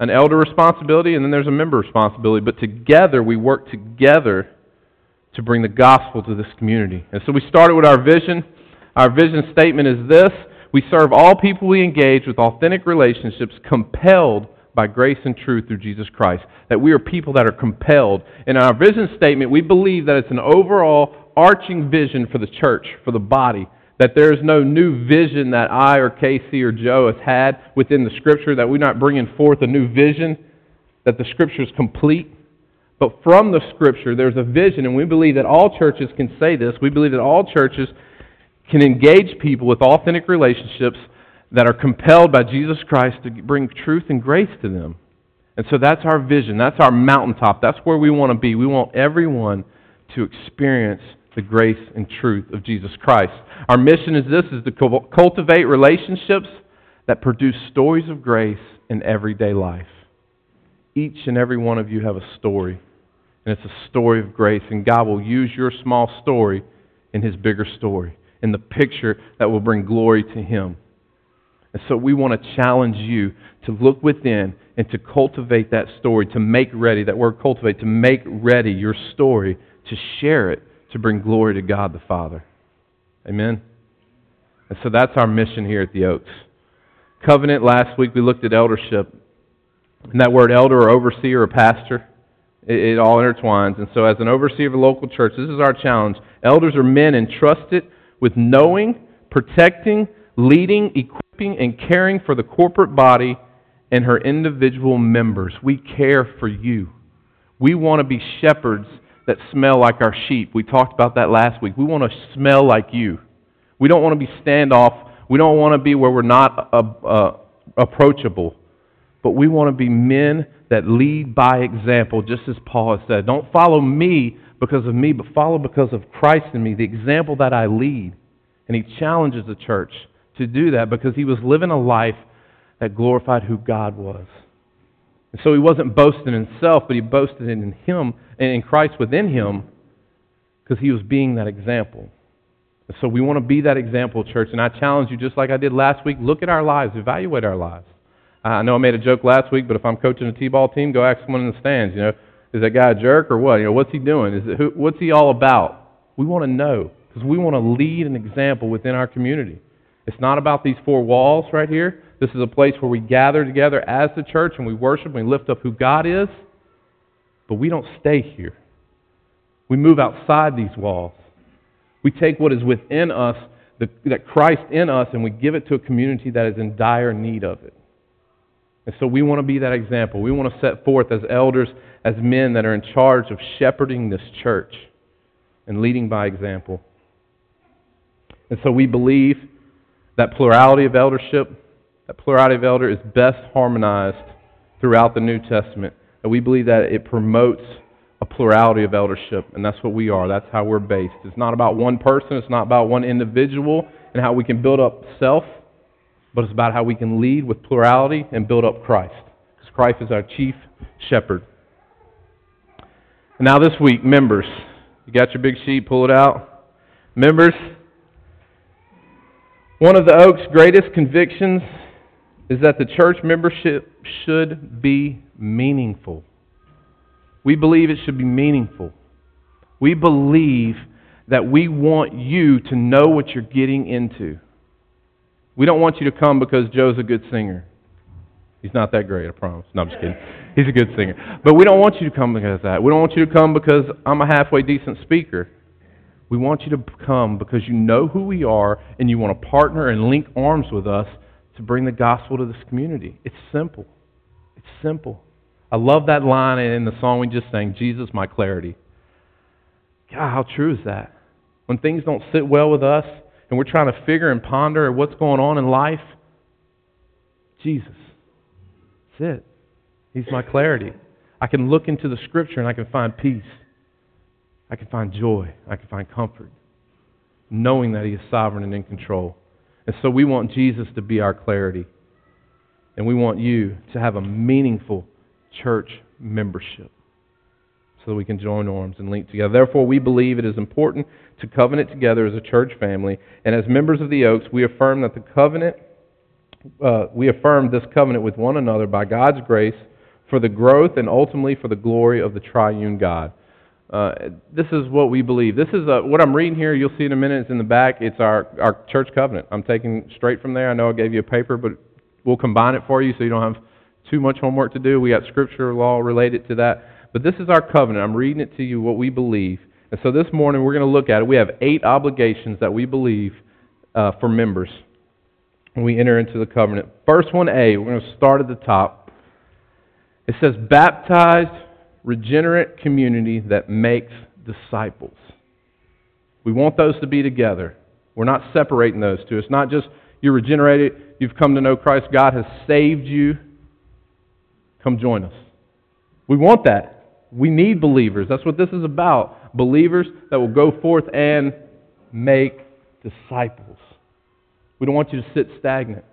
an elder responsibility, and then there's a member responsibility. But together, we work together to bring the gospel to this community. And so we started with our vision. Our vision statement is this: we serve all people we engage with authentic relationships compelled by grace and truth through Jesus Christ. That we are people that are compelled. And in our vision statement, we believe that it's an overall arching vision for the church, for the body, that there is no new vision that I or Casey or Joe has had within the Scripture, that we're not bringing forth a new vision, that the Scripture is complete. But from the Scripture, there's a vision, and we believe that all churches can say this. We believe that all churches can engage people with authentic relationships that are compelled by Jesus Christ to bring truth and grace to them. And so that's our vision. That's our mountaintop. That's where we want to be. We want everyone to experience the grace and truth of Jesus Christ. Our mission is this, is to cultivate relationships that produce stories of grace in everyday life. Each and every one of you have a story, and it's a story of grace, and God will use your small story in His bigger story, in the picture that will bring glory to Him. And so we want to challenge you to look within and to cultivate that story, to make ready, that word cultivate, to make ready your story, to share it, to bring glory to God the Father. Amen? And so that's our mission here at the Oaks. Covenant, last week we looked at eldership. And that word elder or overseer or pastor, it all intertwines. And so as an overseer of a local church, this is our challenge. Elders are men entrusted with knowing, protecting, leading, equipping, and caring for the corporate body and her individual members. We care for you. We want to be shepherds that smell like our sheep. We talked about that last week. We want to smell like you. We don't want to be standoff. We don't want to be where we're not approachable. But we want to be men that lead by example, just as Paul has said. Don't follow me because of me, but follow because of Christ in me, the example that I lead. And he challenges the church to do that because he was living a life that glorified who God was. And so he wasn't boasting in himself, but he boasted in Him and in Christ within him because he was being that example. And so we want to be that example, church. And I challenge you, just like I did last week, look at our lives, evaluate our lives. I know I made a joke last week, but if I'm coaching a t-ball team, go ask someone in the stands, is that guy a jerk or what? What's he doing? What's he all about? We want to know because we want to lead an example within our community. It's not about these four walls right here. This is a place where we gather together as the church and we worship and we lift up who God is. But we don't stay here. We move outside these walls. We take what is within us, that Christ in us, and we give it to a community that is in dire need of it. And so we want to be that example. We want to set forth as elders, as men that are in charge of shepherding this church and leading by example. And so we believe that plurality of eldership, that plurality of elder is best harmonized throughout the New Testament. And we believe that it promotes a plurality of eldership, and that's what we are. That's how we're based. It's not about one person. It's not about one individual and how we can build up self, but it's about how we can lead with plurality and build up Christ, because Christ is our chief shepherd. And now this week, members, you got your big sheet, pull it out. Members, one of the Oaks' greatest convictions is that the church membership should be meaningful. We believe it should be meaningful. We believe that we want you to know what you're getting into. We don't want you to come because Joe's a good singer. He's not that great, I promise. No, I'm just kidding. He's a good singer. But we don't want you to come because of that. We don't want you to come because I'm a halfway decent speaker. We want you to come because you know who we are and you want to partner and link arms with us to bring the gospel to this community. It's simple. It's simple. I love that line in the song we just sang, Jesus, my clarity. God, how true is that? When things don't sit well with us and we're trying to figure and ponder what's going on in life, Jesus. That's it. He's my clarity. I can look into the Scripture and I can find peace. I can find joy. I can find comfort, knowing that He is sovereign and in control. And so we want Jesus to be our clarity. And we want you to have a meaningful church membership so that we can join arms and link together. Therefore, we believe it is important to covenant together as a church family. And as members of the Oaks, we affirm that the covenant we affirm this covenant with one another by God's grace for the growth and ultimately for the glory of the triune God. This is what we believe. This is what I'm reading here. You'll see in a minute. It's in the back. It's our church covenant. I'm taking straight from there. I know I gave you a paper, but we'll combine it for you so you don't have too much homework to do. We got scripture, law related to that. But this is our covenant. I'm reading it to you, what we believe. And so this morning we're going to look at it. We have 8 obligations that we believe for members when we enter into the covenant. First one, A, we're going to start at the top. It says, baptized, regenerate community that makes disciples. We want those to be together. We're not separating those two. It's not just you're regenerated, you've come to know Christ, God has saved you, come join us. We want that. We need believers. That's what this is about. Believers that will go forth and make disciples. We don't want you to sit stagnant.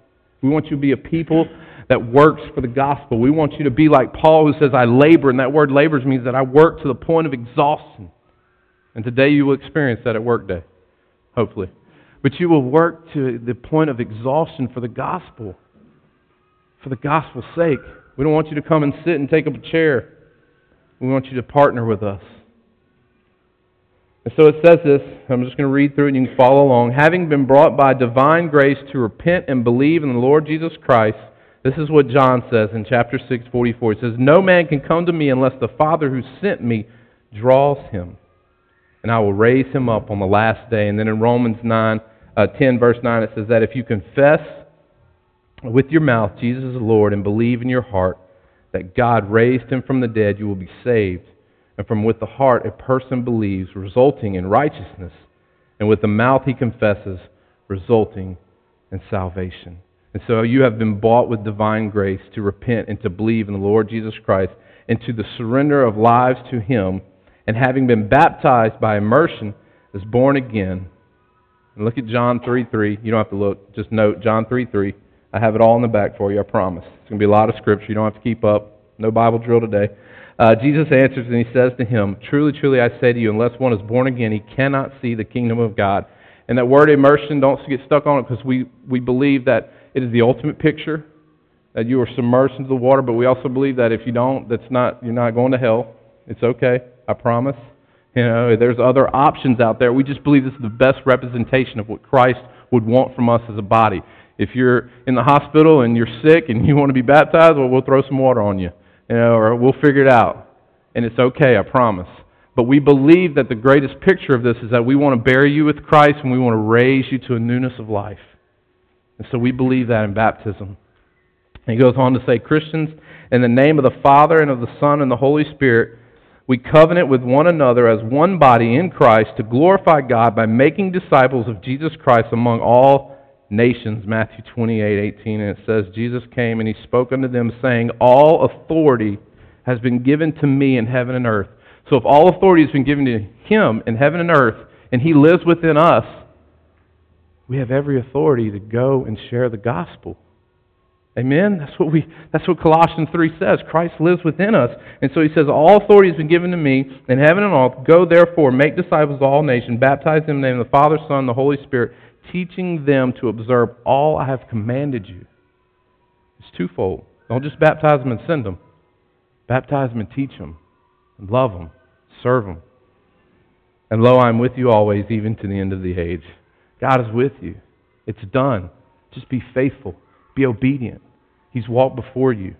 We want you to be a people that works for the gospel. We want you to be like Paul who says, I labor, and that word labors means that I work to the point of exhaustion. And today you will experience that at work day, hopefully. But you will work to the point of exhaustion for the gospel's sake. We don't want you to come and sit and take up a chair. We want you to partner with us. And so it says this, I'm just going to read through it and you can follow along. Having been brought by divine grace to repent and believe in the Lord Jesus Christ, this is what John says in chapter 6:44. He says, no man can come to me unless the Father who sent me draws him, and I will raise him up on the last day. And then in Romans 10, verse 9, it says that if you confess with your mouth Jesus is Lord and believe in your heart that God raised him from the dead, you will be saved. And from with the heart a person believes, resulting in righteousness, and with the mouth he confesses, resulting in salvation. And so you have been bought with divine grace to repent and to believe in the Lord Jesus Christ and to the surrender of lives to him, and having been baptized by immersion is born again. And look at John 3:3. You don't have to look, just note John 3:3. I have it all in the back for you, I promise. It's going to be a lot of scripture. You don't have to keep up. No Bible drill today. Jesus answers and he says to him, truly, truly, I say to you, unless one is born again, he cannot see the kingdom of God. And that word immersion, don't get stuck on it because we believe that it is the ultimate picture, that you are submerged into the water, but we also believe that if you don't, you're not going to hell. It's okay, I promise. You know, there's other options out there. We just believe this is the best representation of what Christ would want from us as a body. If you're in the hospital and you're sick and you want to be baptized, well, we'll throw some water on you, or we'll figure it out. And it's okay, I promise. But we believe that the greatest picture of this is that we want to bury you with Christ and we want to raise you to a newness of life. And so we believe that in baptism. And he goes on to say, Christians, in the name of the Father and of the Son and the Holy Spirit, we covenant with one another as one body in Christ to glorify God by making disciples of Jesus Christ among all nations, Matthew 28:18, and it says, Jesus came and he spoke unto them, saying, all authority has been given to me in heaven and earth. So if all authority has been given to him in heaven and earth, and he lives within us, we have every authority to go and share the gospel. Amen? That's what Colossians 3 says. Christ lives within us. And so he says, all authority has been given to me in heaven and earth. Go therefore, make disciples of all nations, baptize them in the name of the Father, Son, and the Holy Spirit, teaching them to observe all I have commanded you. It's twofold. Don't just baptize them and send them. Baptize them and teach them, and love them, serve them. And lo, I am with you always, even to the end of the age. God is with you. It's done. Just be faithful. Be obedient. He's walked before you.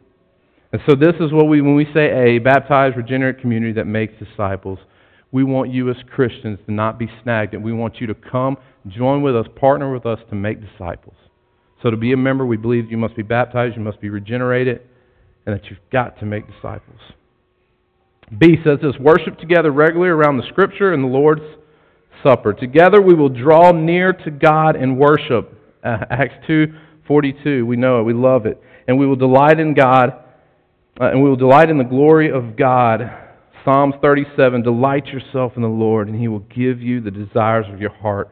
And so this is what when we say a baptized, regenerate community that makes disciples, we want you as Christians to not be stagnant. We want you to come, join with us, partner with us to make disciples. So to be a member, we believe you must be baptized, you must be regenerated, and that you've got to make disciples. B says this, worship together regularly around the Scripture and the Lord's Supper. Together we will draw near to God in worship. Acts 2:42, we know it, we love it. And we will delight in God, and we will delight in the glory of God. Psalms 37, delight yourself in the Lord, and he will give you the desires of your heart.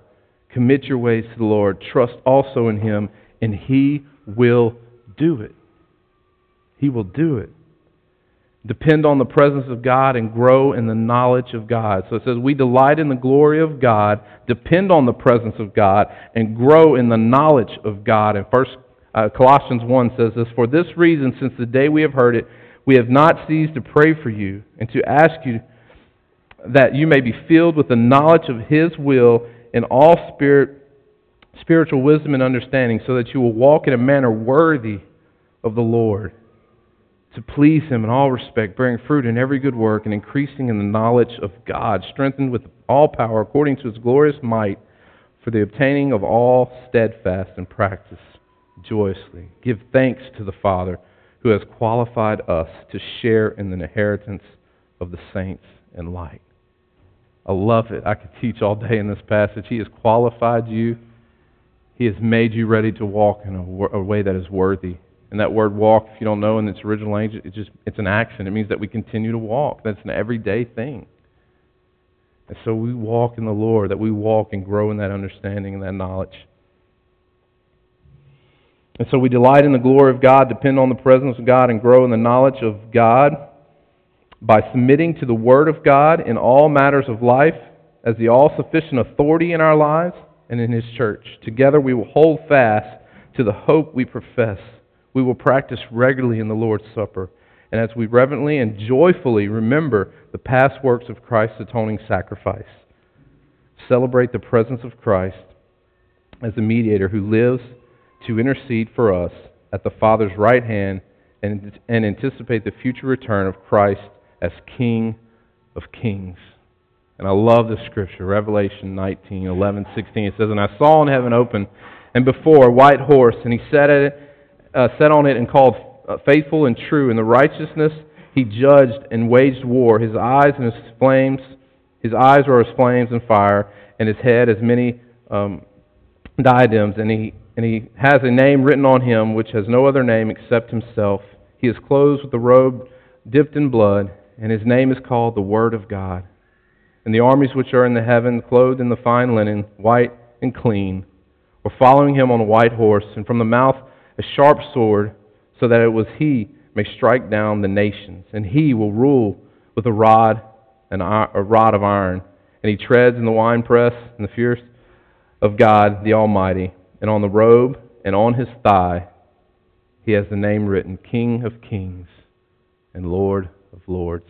Commit your ways to the Lord. Trust also in him, and he will do it. He will do it. Depend on the presence of God and grow in the knowledge of God. So it says, we delight in the glory of God, depend on the presence of God, and grow in the knowledge of God. In First Colossians 1 says this, "For this reason, since the day we have heard it, we have not ceased to pray for you and to ask you that you may be filled with the knowledge of His will in all spiritual wisdom and understanding, so that you will walk in a manner worthy of the Lord, to please Him in all respect, bearing fruit in every good work and increasing in the knowledge of God, strengthened with all power according to His glorious might, for the obtaining of all steadfast and practice joyously. Give thanks to the Father who has qualified us to share in the inheritance of the saints in light." I love it. I could teach all day in this passage. He has qualified you. He has made you ready to walk in a way that is worthy. And that word walk, if you don't know in its original language, it's an action. It means that we continue to walk. That's an everyday thing. And so we walk in the Lord, that we walk and grow in that understanding and that knowledge. And so we delight in the glory of God, depend on the presence of God, and grow in the knowledge of God by submitting to the Word of God in all matters of life as the all-sufficient authority in our lives and in His church. Together we will hold fast to the hope we profess. We will practice regularly in the Lord's Supper, and as we reverently and joyfully remember the past works of Christ's atoning sacrifice, celebrate the presence of Christ as the mediator who lives to intercede for us at the Father's right hand, and anticipate the future return of Christ as King of Kings. And I love this scripture, Revelation 19:11-16. It says, "And I saw in heaven open, and before a white horse, and he sat on it and called faithful and true. In the righteousness he judged and waged war. His eyes were as flames and fire, and his head as many diadems. And he has a name written on him which has no other name except himself. He is clothed with the robe dipped in blood, and his name is called the Word of God. And the armies which are in the heaven, clothed in the fine linen, white and clean, were following him on a white horse, and from the mouth a sharp sword, so that it was he may strike down the nations. And he will rule with a rod of iron. And he treads in the winepress and the fierce of God the Almighty. And on the robe and on his thigh he has the name written, King of Kings and Lord of Lords."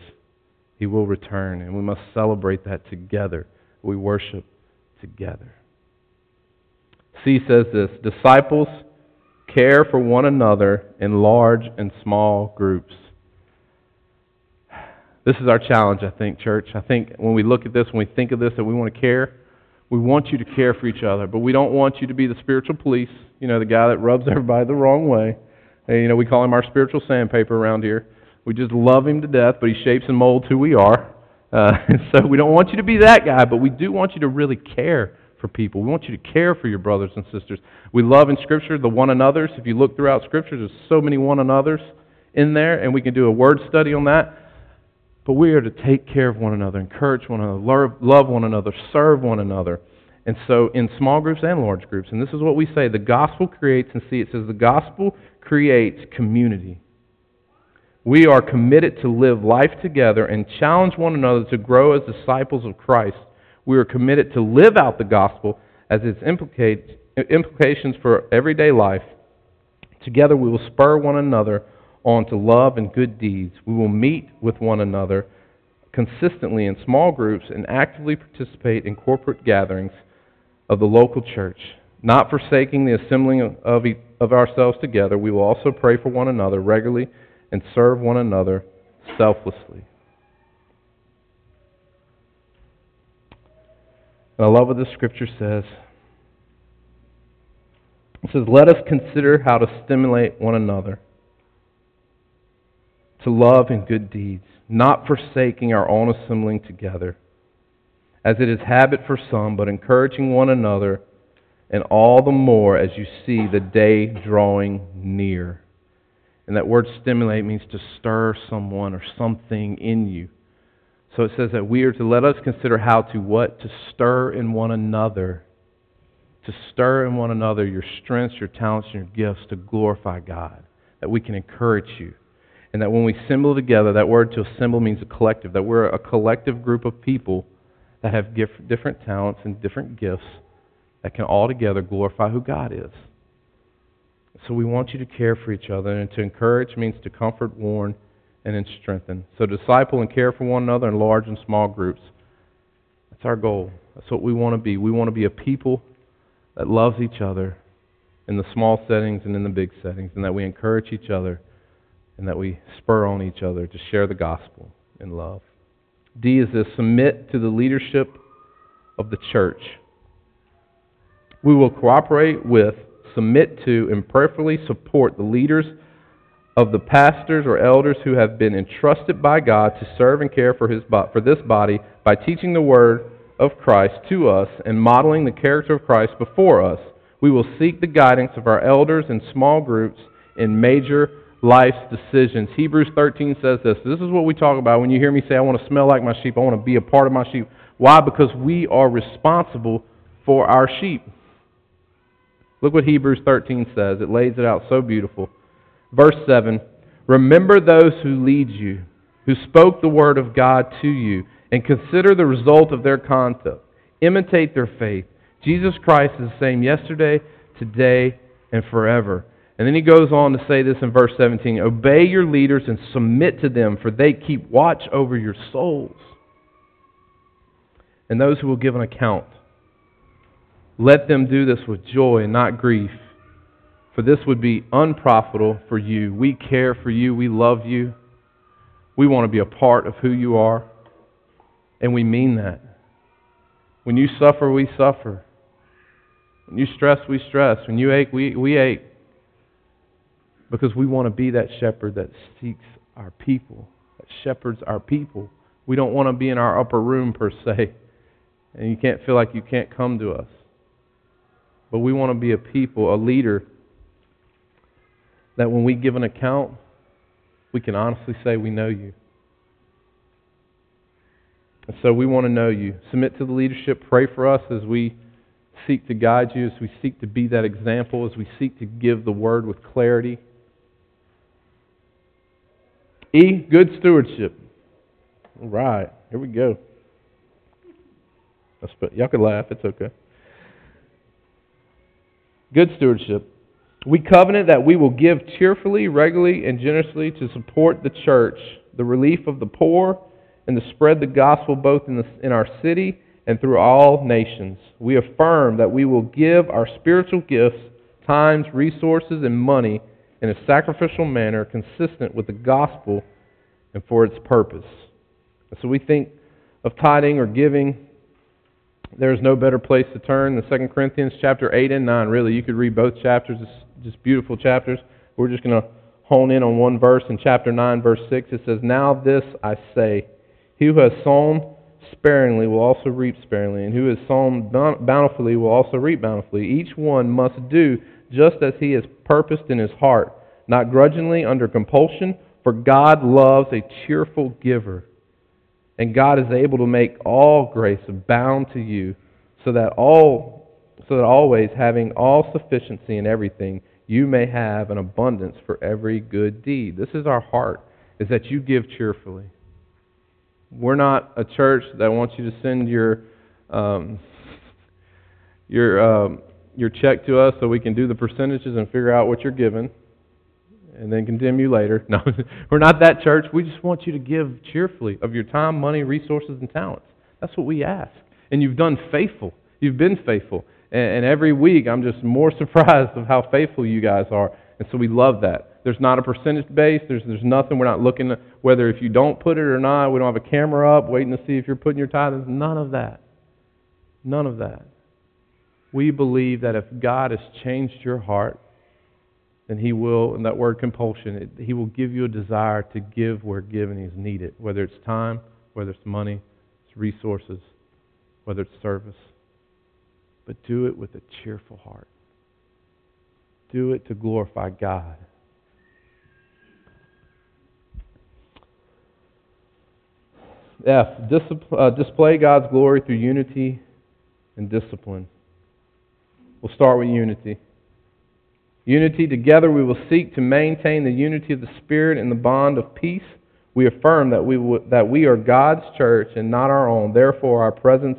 He will return, and we must celebrate that together. We worship together. C says this, "Disciples care for one another in large and small groups." This is our challenge, I think, church. I think when we look at this, when we think of this, that we want to care. We want you to care for each other, but we don't want you to be the spiritual police, the guy that rubs everybody the wrong way. And, we call him our spiritual sandpaper around here. We just love him to death, but he shapes and molds who we are. So we don't want you to be that guy, but we do want you to really care for people. We want you to care for your brothers and sisters. We love in Scripture the one another's. If you look throughout Scripture, there's so many one another's in there, and we can do a word study on that. But we are to take care of one another, encourage one another, love one another, serve one another. And so in small groups and large groups, and this is what we say, the gospel creates, and see, it says the gospel creates community. We are committed to live life together and challenge one another to grow as disciples of Christ. We are committed to live out the gospel as its implications for everyday life. Together we will spur one another on to love and good deeds. We will meet with one another consistently in small groups and actively participate in corporate gatherings of the local church. Not forsaking the assembling of ourselves together, we will also pray for one another regularly and serve one another selflessly. And I love what this scripture says. It says, "Let us consider how to stimulate one another to love and good deeds, not forsaking our own assembling together, as it is habit for some, but encouraging one another, and all the more as you see the day drawing near." And that word stimulate means to stir someone or something in you. So it says that we are to let us consider how to what? To stir in one another. To stir in one another your strengths, your talents, and your gifts to glorify God. That we can encourage you. And that when we assemble together, that word to assemble means a collective. That we're a collective group of people that have different talents and different gifts that can all together glorify who God is. So we want you to care for each other, and to encourage means to comfort, warn, and then strengthen. So disciple and care for one another in large and small groups. That's our goal. That's what we want to be. We want to be a people that loves each other in the small settings and in the big settings, and that we encourage each other and that we spur on each other to share the gospel in love. D is this: submit to the leadership of the church. We will cooperate with, submit to, and prayerfully support the leaders of the pastors or elders who have been entrusted by God to serve and care for this body by teaching the word of Christ to us and modeling the character of Christ before us. We will seek the guidance of our elders in small groups in major life's decisions. Hebrews 13 says this. This is what we talk about when you hear me say, I want to smell like my sheep. I want to be a part of my sheep. Why? Because we are responsible for our sheep. Look what Hebrews 13 says. It lays it out so beautiful. Verse 7, remember those who lead you, who spoke the word of God to you, and consider the result of their conduct. Imitate their faith. Jesus Christ is the same yesterday, today, and forever. And then he goes on to say this in verse 17, obey your leaders and submit to them, for they keep watch over your souls and those who will give an account. Let them do this with joy and not grief, for this would be unprofitable for you. We care for you. We love you. We want to be a part of who you are, and we mean that. When you suffer, we suffer. When you stress, we stress. When you ache, we ache. Because we want to be that shepherd that seeks our people, that shepherds our people. We don't want to be in our upper room per se, and you can't feel like you can't come to us. But we want to be a people, a leader, that when we give an account, we can honestly say we know you. And so we want to know you. Submit to the leadership. Pray for us as we seek to guide you, as we seek to be that example, as we seek to give the word with clarity. E, good stewardship. All right, here we go. Y'all can laugh, it's okay. Good stewardship. We covenant that we will give cheerfully, regularly, and generously to support the church, the relief of the poor, and to spread the gospel both in our city and through all nations. We affirm that we will give our spiritual gifts, times, resources, and money in a sacrificial manner consistent with the gospel and for its purpose. So we think of tithing or giving. There is no better place to turn than 2 Corinthians chapter 8 and 9. Really, you could read both chapters. It's just beautiful chapters. We're just going to hone in on one verse in chapter 9, verse 6. It says, now this I say, he who has sown sparingly will also reap sparingly, and who has sown bountifully will also reap bountifully. Each one must do just as he has purposed in his heart, not grudgingly under compulsion, for God loves a cheerful giver. And God is able to make all grace abound to you, so that always, having all sufficiency in everything, you may have an abundance for every good deed. This is our heart, is that you give cheerfully. We're not a church that wants you to send your check to us so we can do the percentages and figure out what you're giving, and then condemn you later. No, we're not that church. We just want you to give cheerfully of your time, money, resources, and talents. That's what we ask. And you've done faithful. You've been faithful. And every week I'm just more surprised of how faithful you guys are. And so we love that. There's not a percentage base. There's nothing. We're not looking at whether if you don't put it or not. We don't have a camera up waiting to see if you're putting your tithe. None of that. None of that. We believe that if God has changed your heart, then he will, and that word compulsion, he will give you a desire to give where giving is needed, whether it's time, whether it's money, it's resources, whether it's service. But do it with a cheerful heart. Do it to glorify God. F, display God's glory through unity and discipline. We'll start with unity. Unity, together we will seek to maintain the unity of the Spirit and the bond of peace. We affirm that we are God's church and not our own. Therefore, our presence,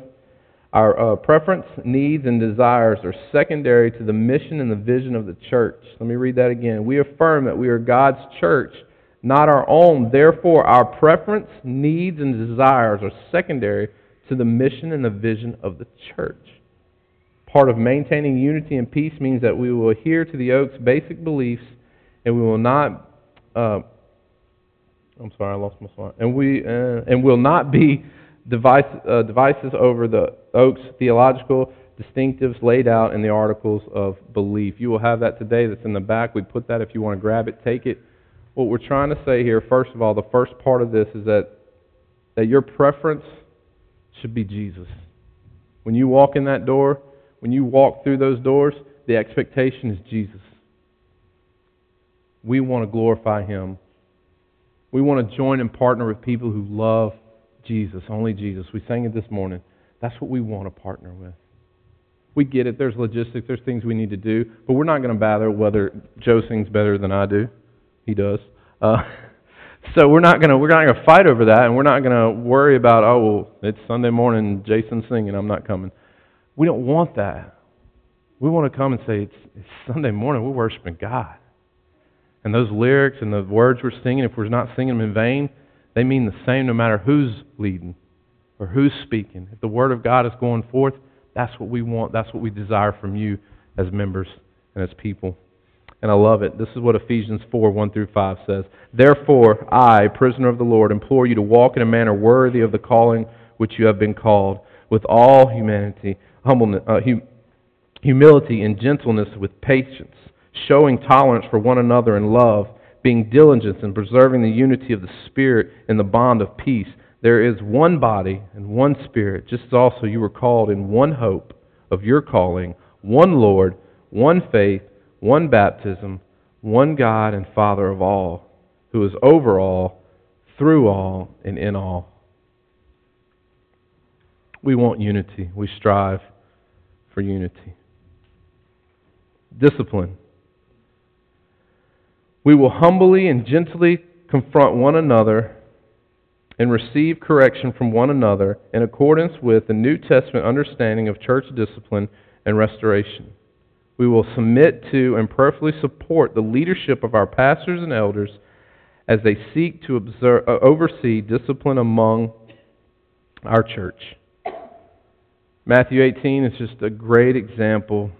Our preference, needs, and desires are secondary to the mission and the vision of the church. Let me read that again. We affirm that we are God's church, not our own. Therefore, our preference, needs, and desires are secondary to the mission and the vision of the church. Part of maintaining unity and peace means that we will adhere to the Oaks' basic beliefs, and we will not. And will not be divisive over the Oaks' theological distinctives laid out in the articles of belief. You will have that today. That's in the back. We put that if you want to grab it, take it. What we're trying to say here, first of all, the first part of this is that your preference should be Jesus. When you walk in that door, when you walk through those doors, the expectation is Jesus. We want to glorify Him. We want to join and partner with people who love Jesus, only Jesus. We sang it this morning. That's what we want to partner with. We get it. There's logistics. There's things we need to do. But we're not going to bother whether Joe sings better than I do. He does. So we're not going to fight over that, and we're not going to worry about, oh, well, it's Sunday morning, Jason's singing, I'm not coming. We don't want that. We want to come and say, it's Sunday morning, we're worshiping God. And those lyrics and the words we're singing, if we're not singing them in vain, they mean the same no matter who's leading or who's speaking. If the Word of God is going forth, that's what we want. That's what we desire from you as members and as people. And I love it. This is what Ephesians 4, 1 through 5 says. Therefore, I, prisoner of the Lord, implore you to walk in a manner worthy of the calling which you have been called, with all humility and gentleness, with patience, showing tolerance for one another in love, being diligent in preserving the unity of the Spirit in the bond of peace. There is one body and one Spirit, just as also you were called in one hope of your calling, one Lord, one faith, one baptism, one God and Father of all, who is over all, through all, and in all. We want unity. We strive for unity. Discipline. We will humbly and gently confront one another and receive correction from one another in accordance with the New Testament understanding of church discipline and restoration. We will submit to and prayerfully support the leadership of our pastors and elders as they seek to oversee discipline among our church. Matthew 18 is just a great example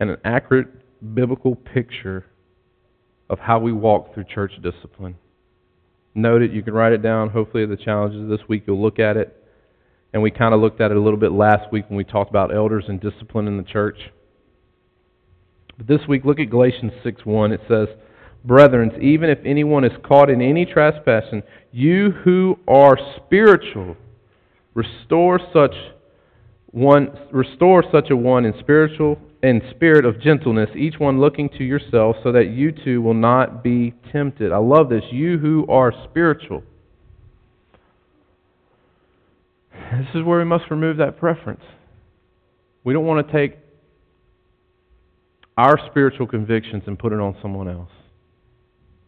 and an accurate biblical picture of how we walk through church discipline. Note it. You can write it down. Hopefully the challenges this week you'll look at it. And we kind of looked at it a little bit last week when we talked about elders and discipline in the church. But this week, look at Galatians 6:1. It says, Brethren, even if anyone is caught in any trespassing, you who are spiritual, restore such a one in spirit of gentleness, each one looking to yourself, so that you too will not be tempted. I love this. You who are spiritual. This is where we must remove that preference. We don't want to take our spiritual convictions and put it on someone else.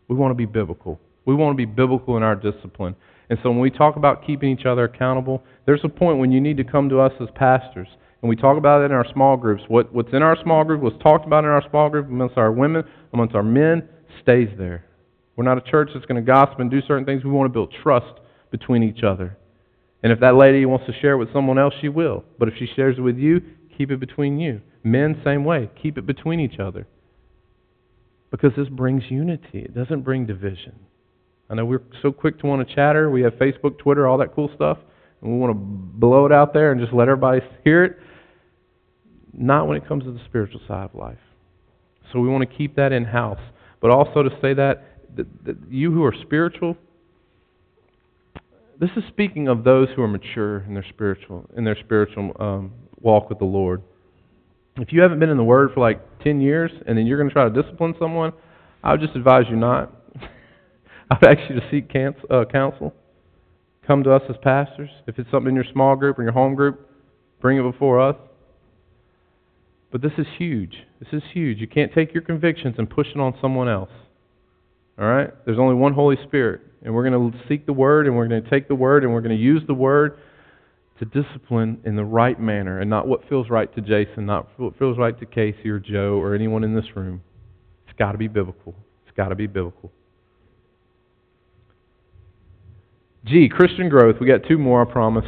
We want to be biblical. We want to be biblical in our discipline. And so when we talk about keeping each other accountable, there's a point when you need to come to us as pastors. And we talk about it in our small groups. What's in our small group, what's talked about in our small group amongst our women, amongst our men, stays there. We're not a church that's going to gossip and do certain things. We want to build trust between each other. And if that lady wants to share with someone else, she will. But if she shares it with you, keep it between you. Men, same way. Keep it between each other. Because this brings unity. It doesn't bring division. I know we're so quick to want to chatter. We have Facebook, Twitter, all that cool stuff. And we want to blow it out there and just let everybody hear it. Not when it comes to the spiritual side of life. So we want to keep that in-house. But also to say that you who are spiritual, this is speaking of those who are mature in their spiritual walk with the Lord. If you haven't been in the Word for like 10 years and then you're going to try to discipline someone, I would just advise you not. I would ask you to seek counsel. Come to us as pastors. If it's something in your small group or your home group, bring it before us. But this is huge. This is huge. You can't take your convictions and push it on someone else. All right? There's only one Holy Spirit. And we're going to seek the Word, and we're going to take the Word, and we're going to use the Word to discipline in the right manner and not what feels right to Jason, not what feels right to Casey or Joe or anyone in this room. It's got to be biblical. It's got to be biblical. G, Christian growth. We got two more, I promise.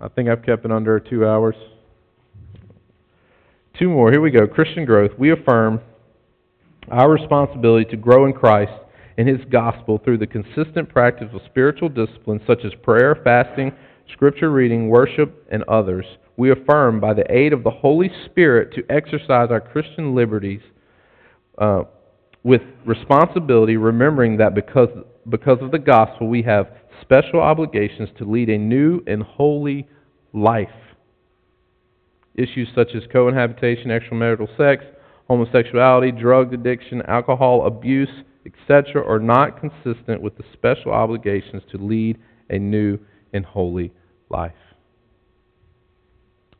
I think I've kept it under 2 hours. Two more. Here we go. Christian growth. We affirm our responsibility to grow in Christ and His gospel through the consistent practice of spiritual disciplines such as prayer, fasting, Scripture reading, worship, and others. We affirm by the aid of the Holy Spirit to exercise our Christian liberties with responsibility, remembering that because of the gospel we have special obligations to lead a new and holy life. Issues such as cohabitation, extramarital sex, homosexuality, drug addiction, alcohol abuse, etc. are not consistent with the special obligations to lead a new and holy life.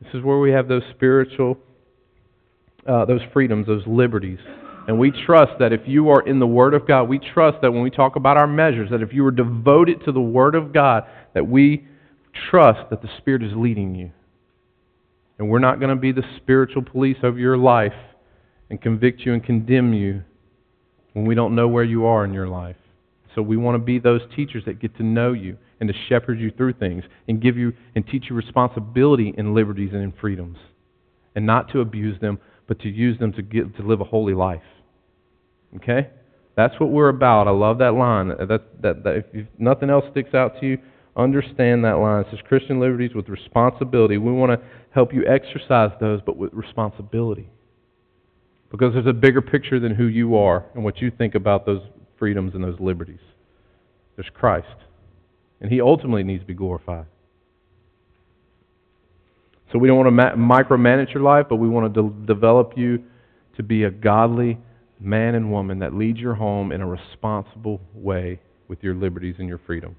This is where we have those spiritual, those freedoms, those liberties. And we trust that if you are in the Word of God, we trust that when we talk about our measures, that if you are devoted to the Word of God, that we trust that the Spirit is leading you. And we're not going to be the spiritual police of your life and convict you and condemn you when we don't know where you are in your life. So we want to be those teachers that get to know you and to shepherd you through things and give you and teach you responsibility in liberties and in freedoms, and not to abuse them, but to use them to live a holy life. Okay? That's what we're about. I love that line. If nothing else sticks out to you, understand that line. It says Christian liberties with responsibility. We want to help you exercise those, but with responsibility. Because there's a bigger picture than who you are and what you think about those freedoms and those liberties. There's Christ. And He ultimately needs to be glorified. So we don't want to micromanage your life, but we want to develop you to be a godly man and woman that leads your home in a responsible way with your liberties and your freedoms.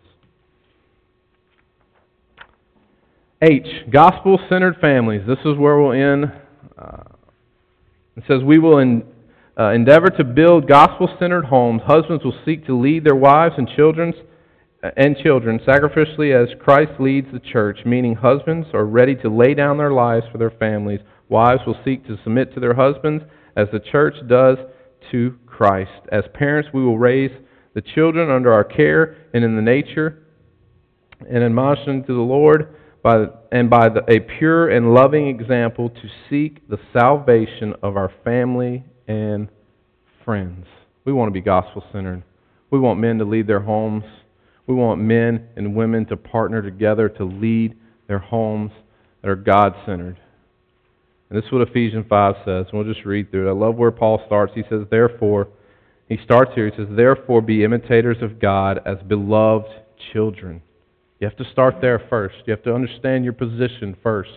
H, gospel-centered families. This is where we'll end. It says, we will endeavor to build gospel-centered homes. Husbands will seek to lead their wives and children sacrificially as Christ leads the church, meaning husbands are ready to lay down their lives for their families. Wives will seek to submit to their husbands as the church does to Christ. As parents, we will raise the children under our care and in the nature and admonish them to the Lord by a pure and loving example to seek the salvation of our family and friends. We want to be gospel-centered. We want men to lead their homes. We want men and women to partner together to lead their homes that are God-centered. And this is what Ephesians 5 says, and we'll just read through it. I love where Paul starts. He says, therefore, he starts here, he says, therefore be imitators of God as beloved children. You have to start there first. You have to understand your position first.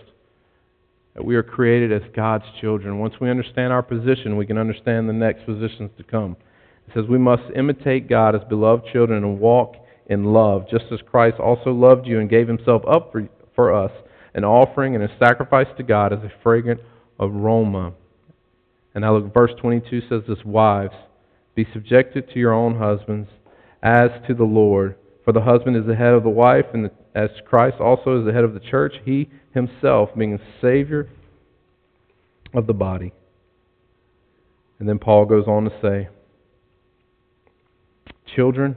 That we are created as God's children. Once we understand our position, we can understand the next positions to come. It says, we must imitate God as beloved children and walk in love, just as Christ also loved you and gave Himself up for us, an offering and a sacrifice to God as a fragrant aroma. And now look, verse 22 says this, wives, be subjected to your own husbands as to the Lord. For the husband is the head of the wife, and as Christ also is the head of the church, He Himself being the Savior of the body. And then Paul goes on to say, children,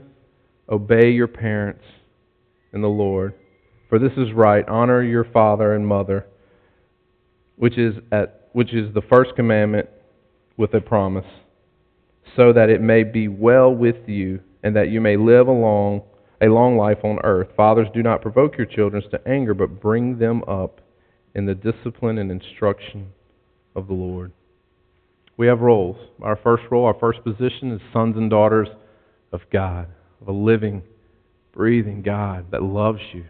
obey your parents in the Lord, for this is right. Honor your father and mother, which is the first commandment with a promise, so that it may be well with you and that you may live a long life on earth. Fathers, do not provoke your children to anger, but bring them up in the discipline and instruction of the Lord. We have roles. Our first role, our first position is sons and daughters of God, of a living, breathing God that loves you.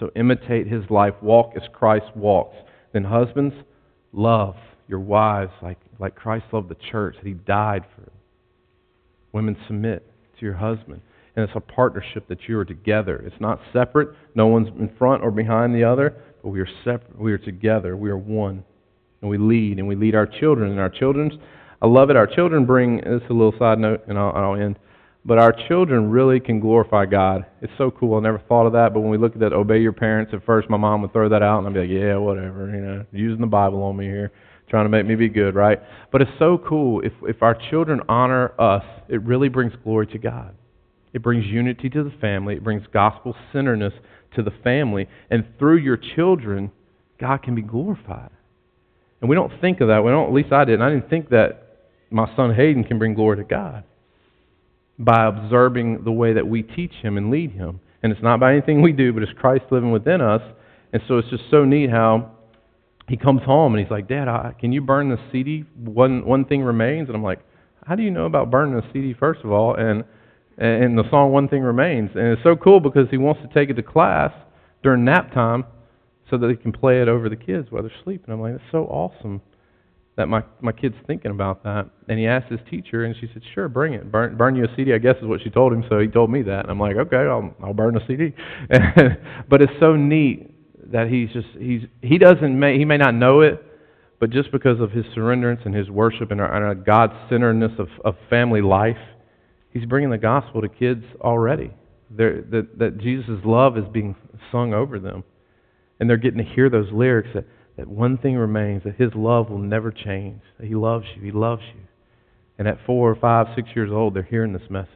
So imitate His life. Walk as Christ walks. Then husbands, love your wives like Christ loved the church, that He died for. Women, submit to your husband. And it's a partnership that you are together. It's not separate. No one's in front or behind the other, but we are separate. We are together. We are one. And we lead our children. And our children, I love it. Our children bring, this is a little side note, and I'll end. But our children really can glorify God. It's so cool. I never thought of that, but when we look at that, obey your parents, at first my mom would throw that out, and I'd be like, yeah, whatever, you know, using the Bible on me here, trying to make me be good, right? But it's so cool. If our children honor us, it really brings glory to God. It brings unity to the family. It brings gospel-centeredness to the family. And through your children, God can be glorified. And we don't think of that. We don't. At least I didn't. I didn't think that my son Hayden can bring glory to God by observing the way that we teach him and lead him. And it's not by anything we do, but it's Christ living within us. And so it's just so neat how he comes home and he's like, Dad, can you burn the CD? One thing remains. And I'm like, how do you know about burning the CD, first of all? And the song One Thing Remains. And it's so cool because he wants to take it to class during nap time so that he can play it over the kids while they're sleeping. I'm like, that's so awesome that my kid's thinking about that. And he asked his teacher, and she said, sure, bring it. Burn you a CD, I guess is what she told him, so he told me that. And I'm like, okay, I'll burn a CD. But it's so neat that he may not know it, but just because of his surrenderance and his worship and our God-centeredness of family life, he's bringing the gospel to kids already. That Jesus' love is being sung over them. And they're getting to hear those lyrics that one thing remains, that his love will never change, that he loves you, he loves you. And at 4 or 5, 6 years old, they're hearing this message.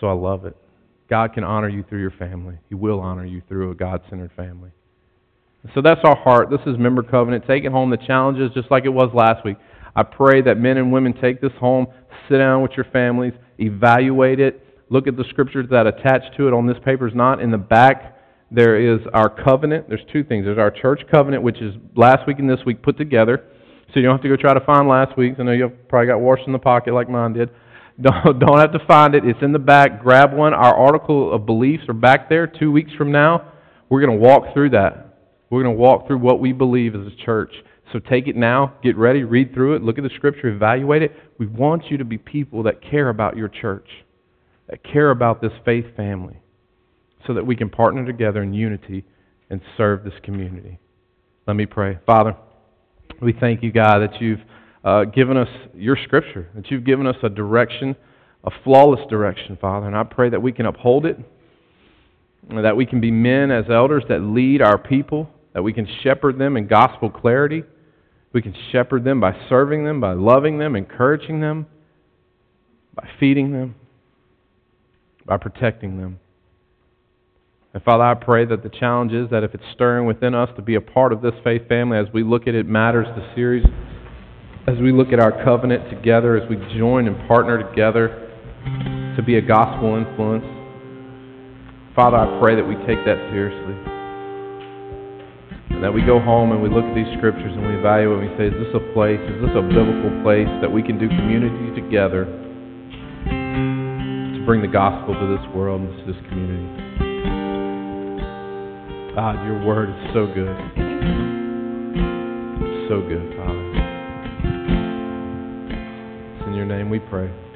So I love it. God can honor you through your family. He will honor you through a God-centered family. So that's our heart. This is Member Covenant, taking home the challenges just like it was last week. I pray that men and women take this home, sit down with your families, evaluate it, look at the scriptures that attach to it on this paper. It's not in the back. There is our covenant. There's two things. There's our church covenant, which is last week and this week put together. So you don't have to go try to find last week's. I know you probably got washed in the pocket like mine did. Don't have to find it. It's in the back. Grab one. Our article of beliefs are back there. 2 weeks from now, we're going to walk through that. We're going to walk through what we believe as a church. So take it now. Get ready. Read through it. Look at the scripture. Evaluate it. We want you to be people that care about your church, that care about this faith family, so that we can partner together in unity and serve this community. Let me pray. Father, we thank you, God, that you've given us your scripture, that you've given us a direction, a flawless direction, Father, and I pray that we can uphold it, that we can be men as elders that lead our people, that we can shepherd them in gospel clarity. We can shepherd them by serving them, by loving them, encouraging them, by feeding them, by protecting them. And Father, I pray that the challenge is that if it's stirring within us to be a part of this faith family, as we look at It Matters, the series, as we look at our covenant together, as we join and partner together to be a gospel influence, Father, I pray that we take that seriously. And that we go home and we look at these scriptures and we evaluate and we say, is this a place, is this a biblical place that we can do community together to bring the gospel to this world and to this community? God, your word is so good. So good, Father. It's in your name we pray.